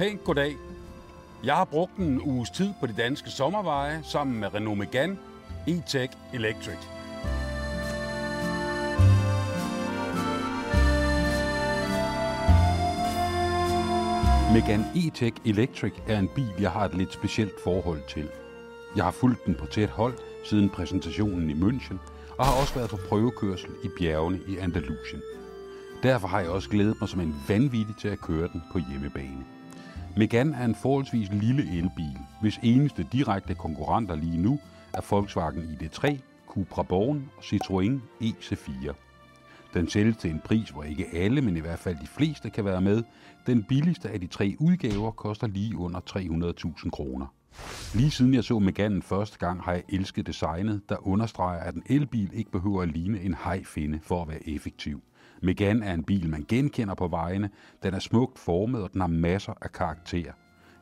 Pænt goddag. Jeg har brugt en uges tid på de danske sommerveje sammen med Renault Megane E-Tech Electric. Megane E-Tech Electric er en bil, jeg har et lidt specielt forhold til. Jeg har fulgt den på tæt hold siden præsentationen i München, og har også været på prøvekørsel i bjergene i Andalusien. Derfor har jeg også glædet mig som en vanvittig til at køre den på hjemmebane. Megane er en forholdsvis lille elbil, hvis eneste direkte konkurrenter lige nu er Volkswagen ID.3, Cupra Born og Citroën ë-C4. Den sælges til en pris, hvor ikke alle, men i hvert fald de fleste kan være med. Den billigste af de tre udgaver koster lige under 300.000 kroner. Lige siden jeg så Meganen første gang, har jeg elsket designet, der understreger, at en elbil ikke behøver at ligne en hajfinde for at være effektiv. Megane er en bil, man genkender på vejene, den er smukt formet og den har masser af karakter.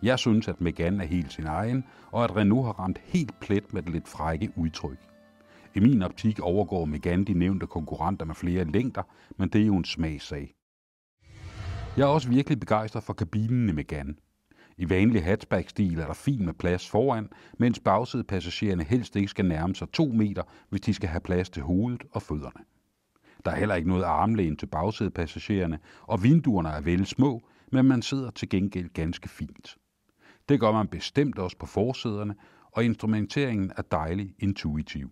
Jeg synes, at Megane er helt sin egen, og at Renault har ramt helt plet med det lidt frække udtryk. I min optik overgår Megane de nævnte konkurrenter med flere længder, men det er jo en smagssag. Jeg er også virkelig begejstret for kabinen i Megane. I vanlig hatchback-stil er der fint med plads foran, mens bagsædepassagererne helst ikke skal nærme sig 2 meter, hvis de skal have plads til hovedet og fødderne. Der er heller ikke noget armlæn til bagsædepassagererne, og vinduerne er vel små, men man sidder til gengæld ganske fint. Det gør man bestemt også på forsæderne, og instrumenteringen er dejlig intuitiv.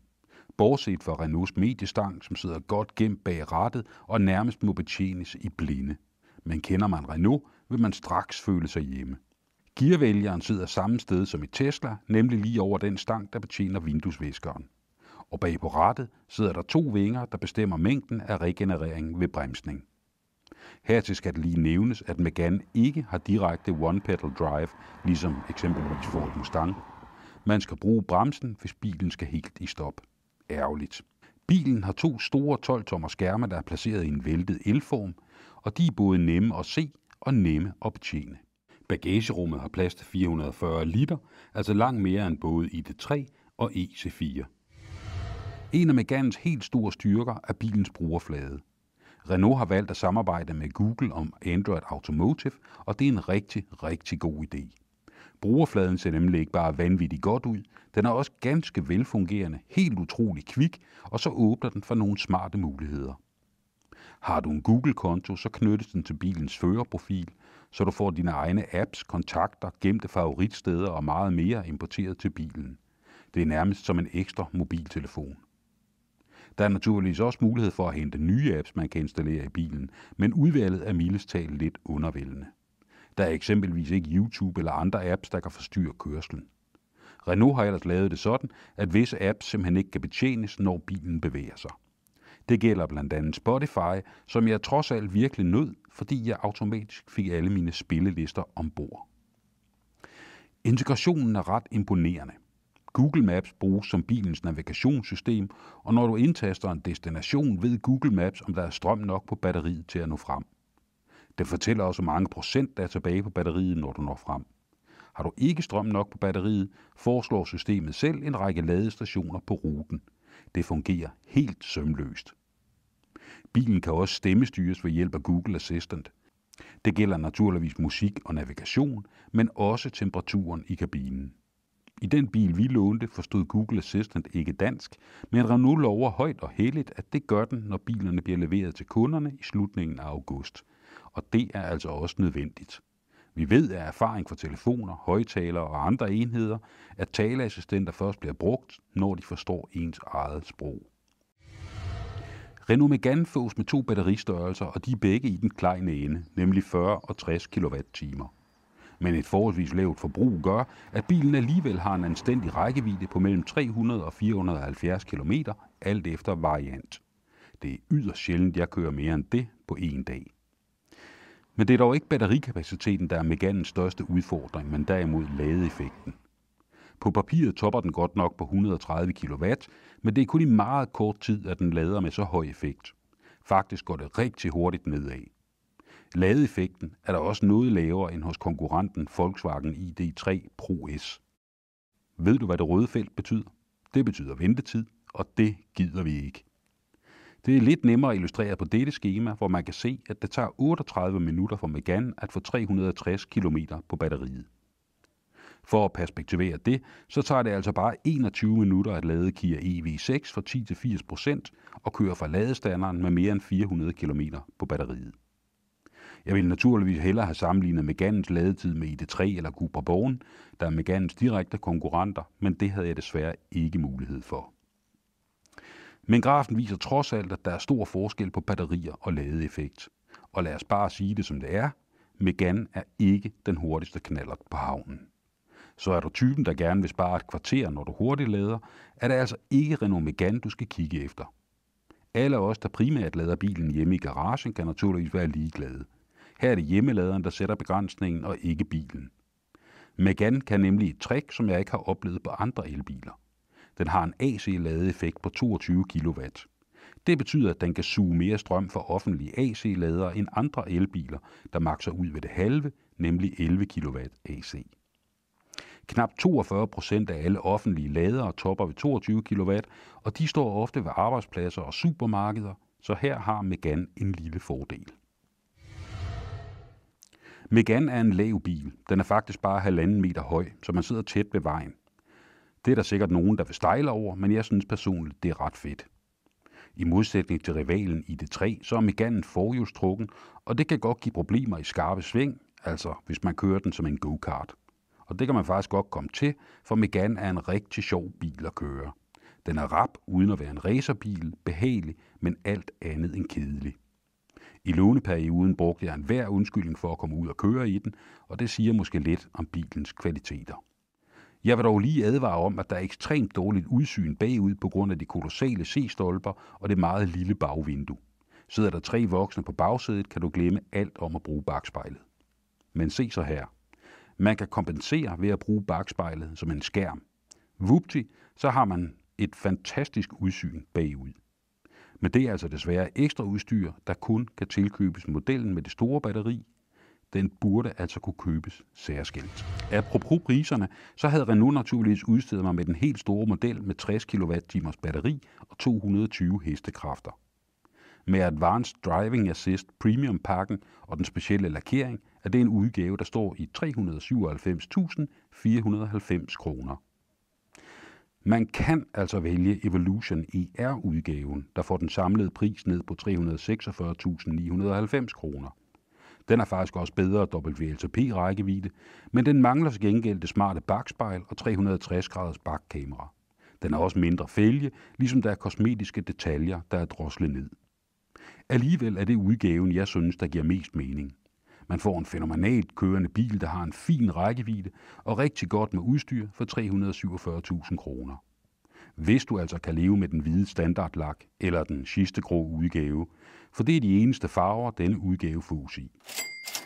Bortset fra Renaults mediestang, som sidder godt gemt bag rattet og nærmest må betjenes i blinde. Men kender man Renault, vil man straks føle sig hjemme. Gearvælgeren sidder samme sted som i Tesla, nemlig lige over den stang, der betjener vinduesviskeren. Og bag på rattet sidder der 2 vinger, der bestemmer mængden af regenerering ved bremsning. Hertil skal det lige nævnes, at Megane ikke har direkte one-pedal drive, ligesom eksempelvis Ford Mustang. Man skal bruge bremsen, hvis bilen skal helt i stop. Ærgerligt. Bilen har 2 store 12-tommer skærme, der er placeret i en væltet elform, og de er både nemme at se og nemme at betjene. Bagagerummet har plads til 440 liter, altså langt mere end både ID.3 og ë-C4. En af Meganes helt store styrker er bilens brugerflade. Renault har valgt at samarbejde med Google om Android Automotive, og det er en rigtig god idé. Brugerfladen ser nemlig ikke bare vanvittigt godt ud, den er også ganske velfungerende, helt utrolig kvik, og så åbner den for nogle smarte muligheder. Har du en Google-konto, så knyttes den til bilens førerprofil, så du får dine egne apps, kontakter, gemte favoritsteder og meget mere importeret til bilen. Det er nærmest som en ekstra mobiltelefon. Der er naturligvis også mulighed for at hente nye apps, man kan installere i bilen, men udvalget er mildest talt lidt undervældende. Der er eksempelvis ikke YouTube eller andre apps, der kan forstyrre kørslen. Renault har ellers lavet det sådan, at visse apps simpelthen ikke kan betjenes, når bilen bevæger sig. Det gælder blandt andet Spotify, som jeg trods alt virkelig nød, fordi jeg automatisk fik alle mine spillelister ombord. Integrationen er ret imponerende. Google Maps bruges som bilens navigationssystem, og når du indtaster en destination, ved Google Maps, om der er strøm nok på batteriet til at nå frem. Det fortæller også, hvor mange procent der er tilbage på batteriet, når du når frem. Har du ikke strøm nok på batteriet, foreslår systemet selv en række ladestationer på ruten. Det fungerer helt sømløst. Bilen kan også stemmestyres ved hjælp af Google Assistant. Det gælder naturligvis musik og navigation, men også temperaturen i kabinen. I den bil, vi lånte, forstod Google Assistant ikke dansk, men Renault lover højt og helligt, at det gør den, når bilerne bliver leveret til kunderne i slutningen af august. Og det er altså også nødvendigt. Vi ved af erfaring fra telefoner, højttalere og andre enheder, at taleassistenter først bliver brugt, når de forstår ens eget sprog. Renault Megane fås med 2 batteristørrelser, og de er begge i den kleine ende, nemlig 40 og 60 kWh. Men et forholdsvis lavt forbrug gør, at bilen alligevel har en anstændig rækkevidde på mellem 300 og 470 km, alt efter variant. Det er yderst sjældent, jeg kører mere end det på én dag. Men det er dog ikke batterikapaciteten, der er Meganes største udfordring, men derimod ladeeffekten. På papiret topper den godt nok på 130 kW, men det er kun i meget kort tid, at den lader med så høj effekt. Faktisk går det rigtig hurtigt nedad. Ladeeffekten er der også noget lavere end hos konkurrenten Volkswagen ID.3 Pro S. Ved du, hvad det røde felt betyder? Det betyder ventetid, og det gider vi ikke. Det er lidt nemmere illustreret på dette schema, hvor man kan se, at det tager 38 minutter for Megane at få 360 km på batteriet. For at perspektivere det, så tager det altså bare 21 minutter at lade Kia EV6 for 10-80% og køre fra ladestanderen med mere end 400 km på batteriet. Jeg vil naturligvis hellere have sammenlignet Meganes ladetid med ID.3 eller Cupra Born, der er Meganes direkte konkurrenter, men det havde jeg desværre ikke mulighed for. Men grafen viser trods alt, at der er stor forskel på batterier og ladeeffekt. Og lad os bare sige det som det er, Megane er ikke den hurtigste knallert på havnen. Så er du typen, der gerne vil spare et kvarter, når du hurtigt lader, er det altså ikke Renault Megane, du skal kigge efter. Alle os, der primært lader bilen hjemme i garagen, kan naturligvis være ligeglade. Her er det hjemmeladeren, der sætter begrænsningen og ikke bilen. Megane kan nemlig et trick, som jeg ikke har oplevet på andre elbiler. Den har en AC-ladeeffekt på 22 kW. Det betyder, at den kan suge mere strøm fra offentlige AC-ladere end andre elbiler, der makser ud ved det halve, nemlig 11 kW AC. Knap 42% af alle offentlige ladere topper ved 22 kW, og de står ofte ved arbejdspladser og supermarkeder, så her har Megane en lille fordel. Megane er en lav bil. Den er faktisk bare 1,5 meter høj, så man sidder tæt ved vejen. Det er der sikkert nogen, der vil stejle over, men jeg synes personligt, det er ret fedt. I modsætning til rivalen ID.3, så er Megane forhjulstrukken, og det kan godt give problemer i skarpe sving, altså hvis man kører den som en go-kart. Og det kan man faktisk godt komme til, for Megane er en rigtig sjov bil at køre. Den er rap uden at være en racerbil, behagelig, men alt andet end kedelig. I låneperioden brugte jeg enhver undskyldning for at komme ud og køre i den, og det siger måske lidt om bilens kvaliteter. Jeg vil dog lige advare om, at der er ekstremt dårligt udsyn bagud på grund af de kolossale C-stolper og det meget lille bagvindue. Sidder der 3 voksne på bagsædet, kan du glemme alt om at bruge bakspejlet. Men se så her. Man kan kompensere ved at bruge bakspejlet som en skærm. Vupti, så har man et fantastisk udsyn bagud. Men det er altså desværre ekstra udstyr, der kun kan tilkøbes modellen med det store batteri. Den burde altså kunne købes særskilt. Apropos priserne, så havde Renault naturligvis udstedet mig med den helt store model med 60 kWh batteri og 220 hestekræfter. Med Advanced Driving Assist Premium-pakken og den specielle lakering er det en udgave, der står i 397.490 kroner. Man kan altså vælge Evolution ER-udgaven, der får den samlede pris ned på 346.990 kroner. Den er faktisk også bedre WLTP-rækkevidde, men den mangler til gengæld det smarte bakspejl og 360 graders bakkamera. Den er også mindre fælge, ligesom der er kosmetiske detaljer, der er droslet ned. Alligevel er det udgaven, jeg synes, der giver mest mening. Man får en fænomenalt kørende bil, der har en fin rækkevidde og rigtig godt med udstyr for 347.000 kroner. Hvis du altså kan leve med den hvide standardlak eller den sidste grå udgave, for det er de eneste farver, denne udgave fås i.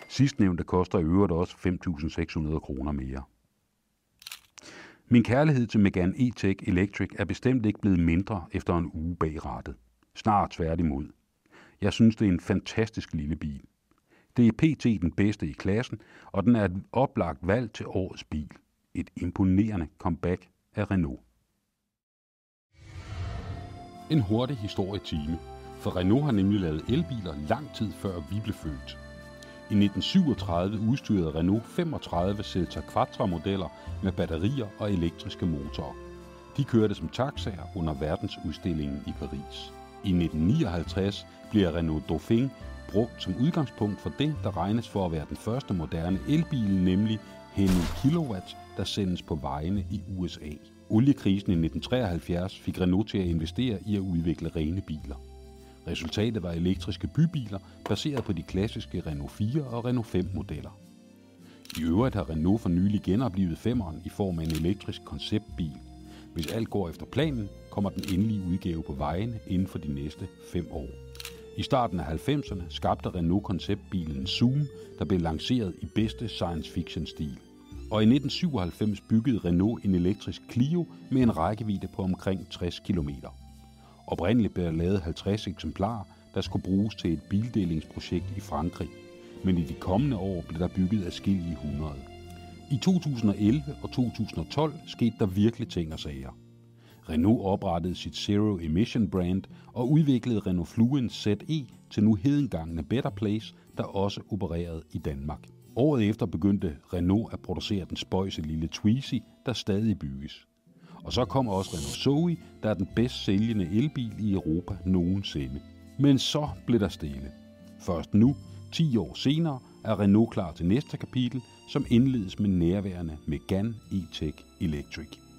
Sidstnævnte koster i øvrigt også 5.600 kroner mere. Min kærlighed til Megane E-Tech Electric er bestemt ikke blevet mindre efter en uge bag rattet. Snarere tværtimod. Jeg synes, det er en fantastisk lille bil. Det er pt. Den bedste i klassen, og den er et oplagt valg til årets bil. Et imponerende comeback af Renault. En hurtig historietime, for Renault har nemlig lavet elbiler lang tid før vi blev født. I 1937 udstyrede Renault 35 Celta Quattro-modeller med batterier og elektriske motorer. De kørte som taxaer under verdensudstillingen i Paris. I 1959 bliver Renault Dauphine brugt som udgangspunkt for det, der regnes for at være den første moderne elbil, nemlig Henry Kilowatts, der sendes på vejene i USA. Oliekrisen i 1973 fik Renault til at investere i at udvikle rene biler. Resultatet var elektriske bybiler, baseret på de klassiske Renault 4 og Renault 5 modeller. I øvrigt har Renault for nylig genoplivet 5'eren i form af en elektrisk konceptbil. Hvis alt går efter planen, kommer den endelige udgave på vejene inden for de næste 5 år. I starten af 90'erne skabte Renault konceptbilen Zoom, der blev lanceret i bedste science fiction stil. Og i 1997 byggede Renault en elektrisk Clio med en rækkevidde på omkring 60 km. Oprindeligt blev der lavet 50 eksemplarer, der skulle bruges til et bildelingsprojekt i Frankrig, men i de kommende år blev der bygget adskillige 100. I 2011 og 2012 skete der virkelig ting og sager. Renault oprettede sit Zero Emission brand og udviklede Renault Fluence ZE til nu hedengangne Better Place, der også opererede i Danmark. Året efter begyndte Renault at producere den spøjse lille Twizy, der stadig bygges. Og så kom også Renault Zoe, der er den bedst sælgende elbil i Europa nogensinde. Men så blev der stille. Først nu, 10 år senere, er Renault klar til næste kapitel, som indledes med nærværende Megane E-Tech Electric.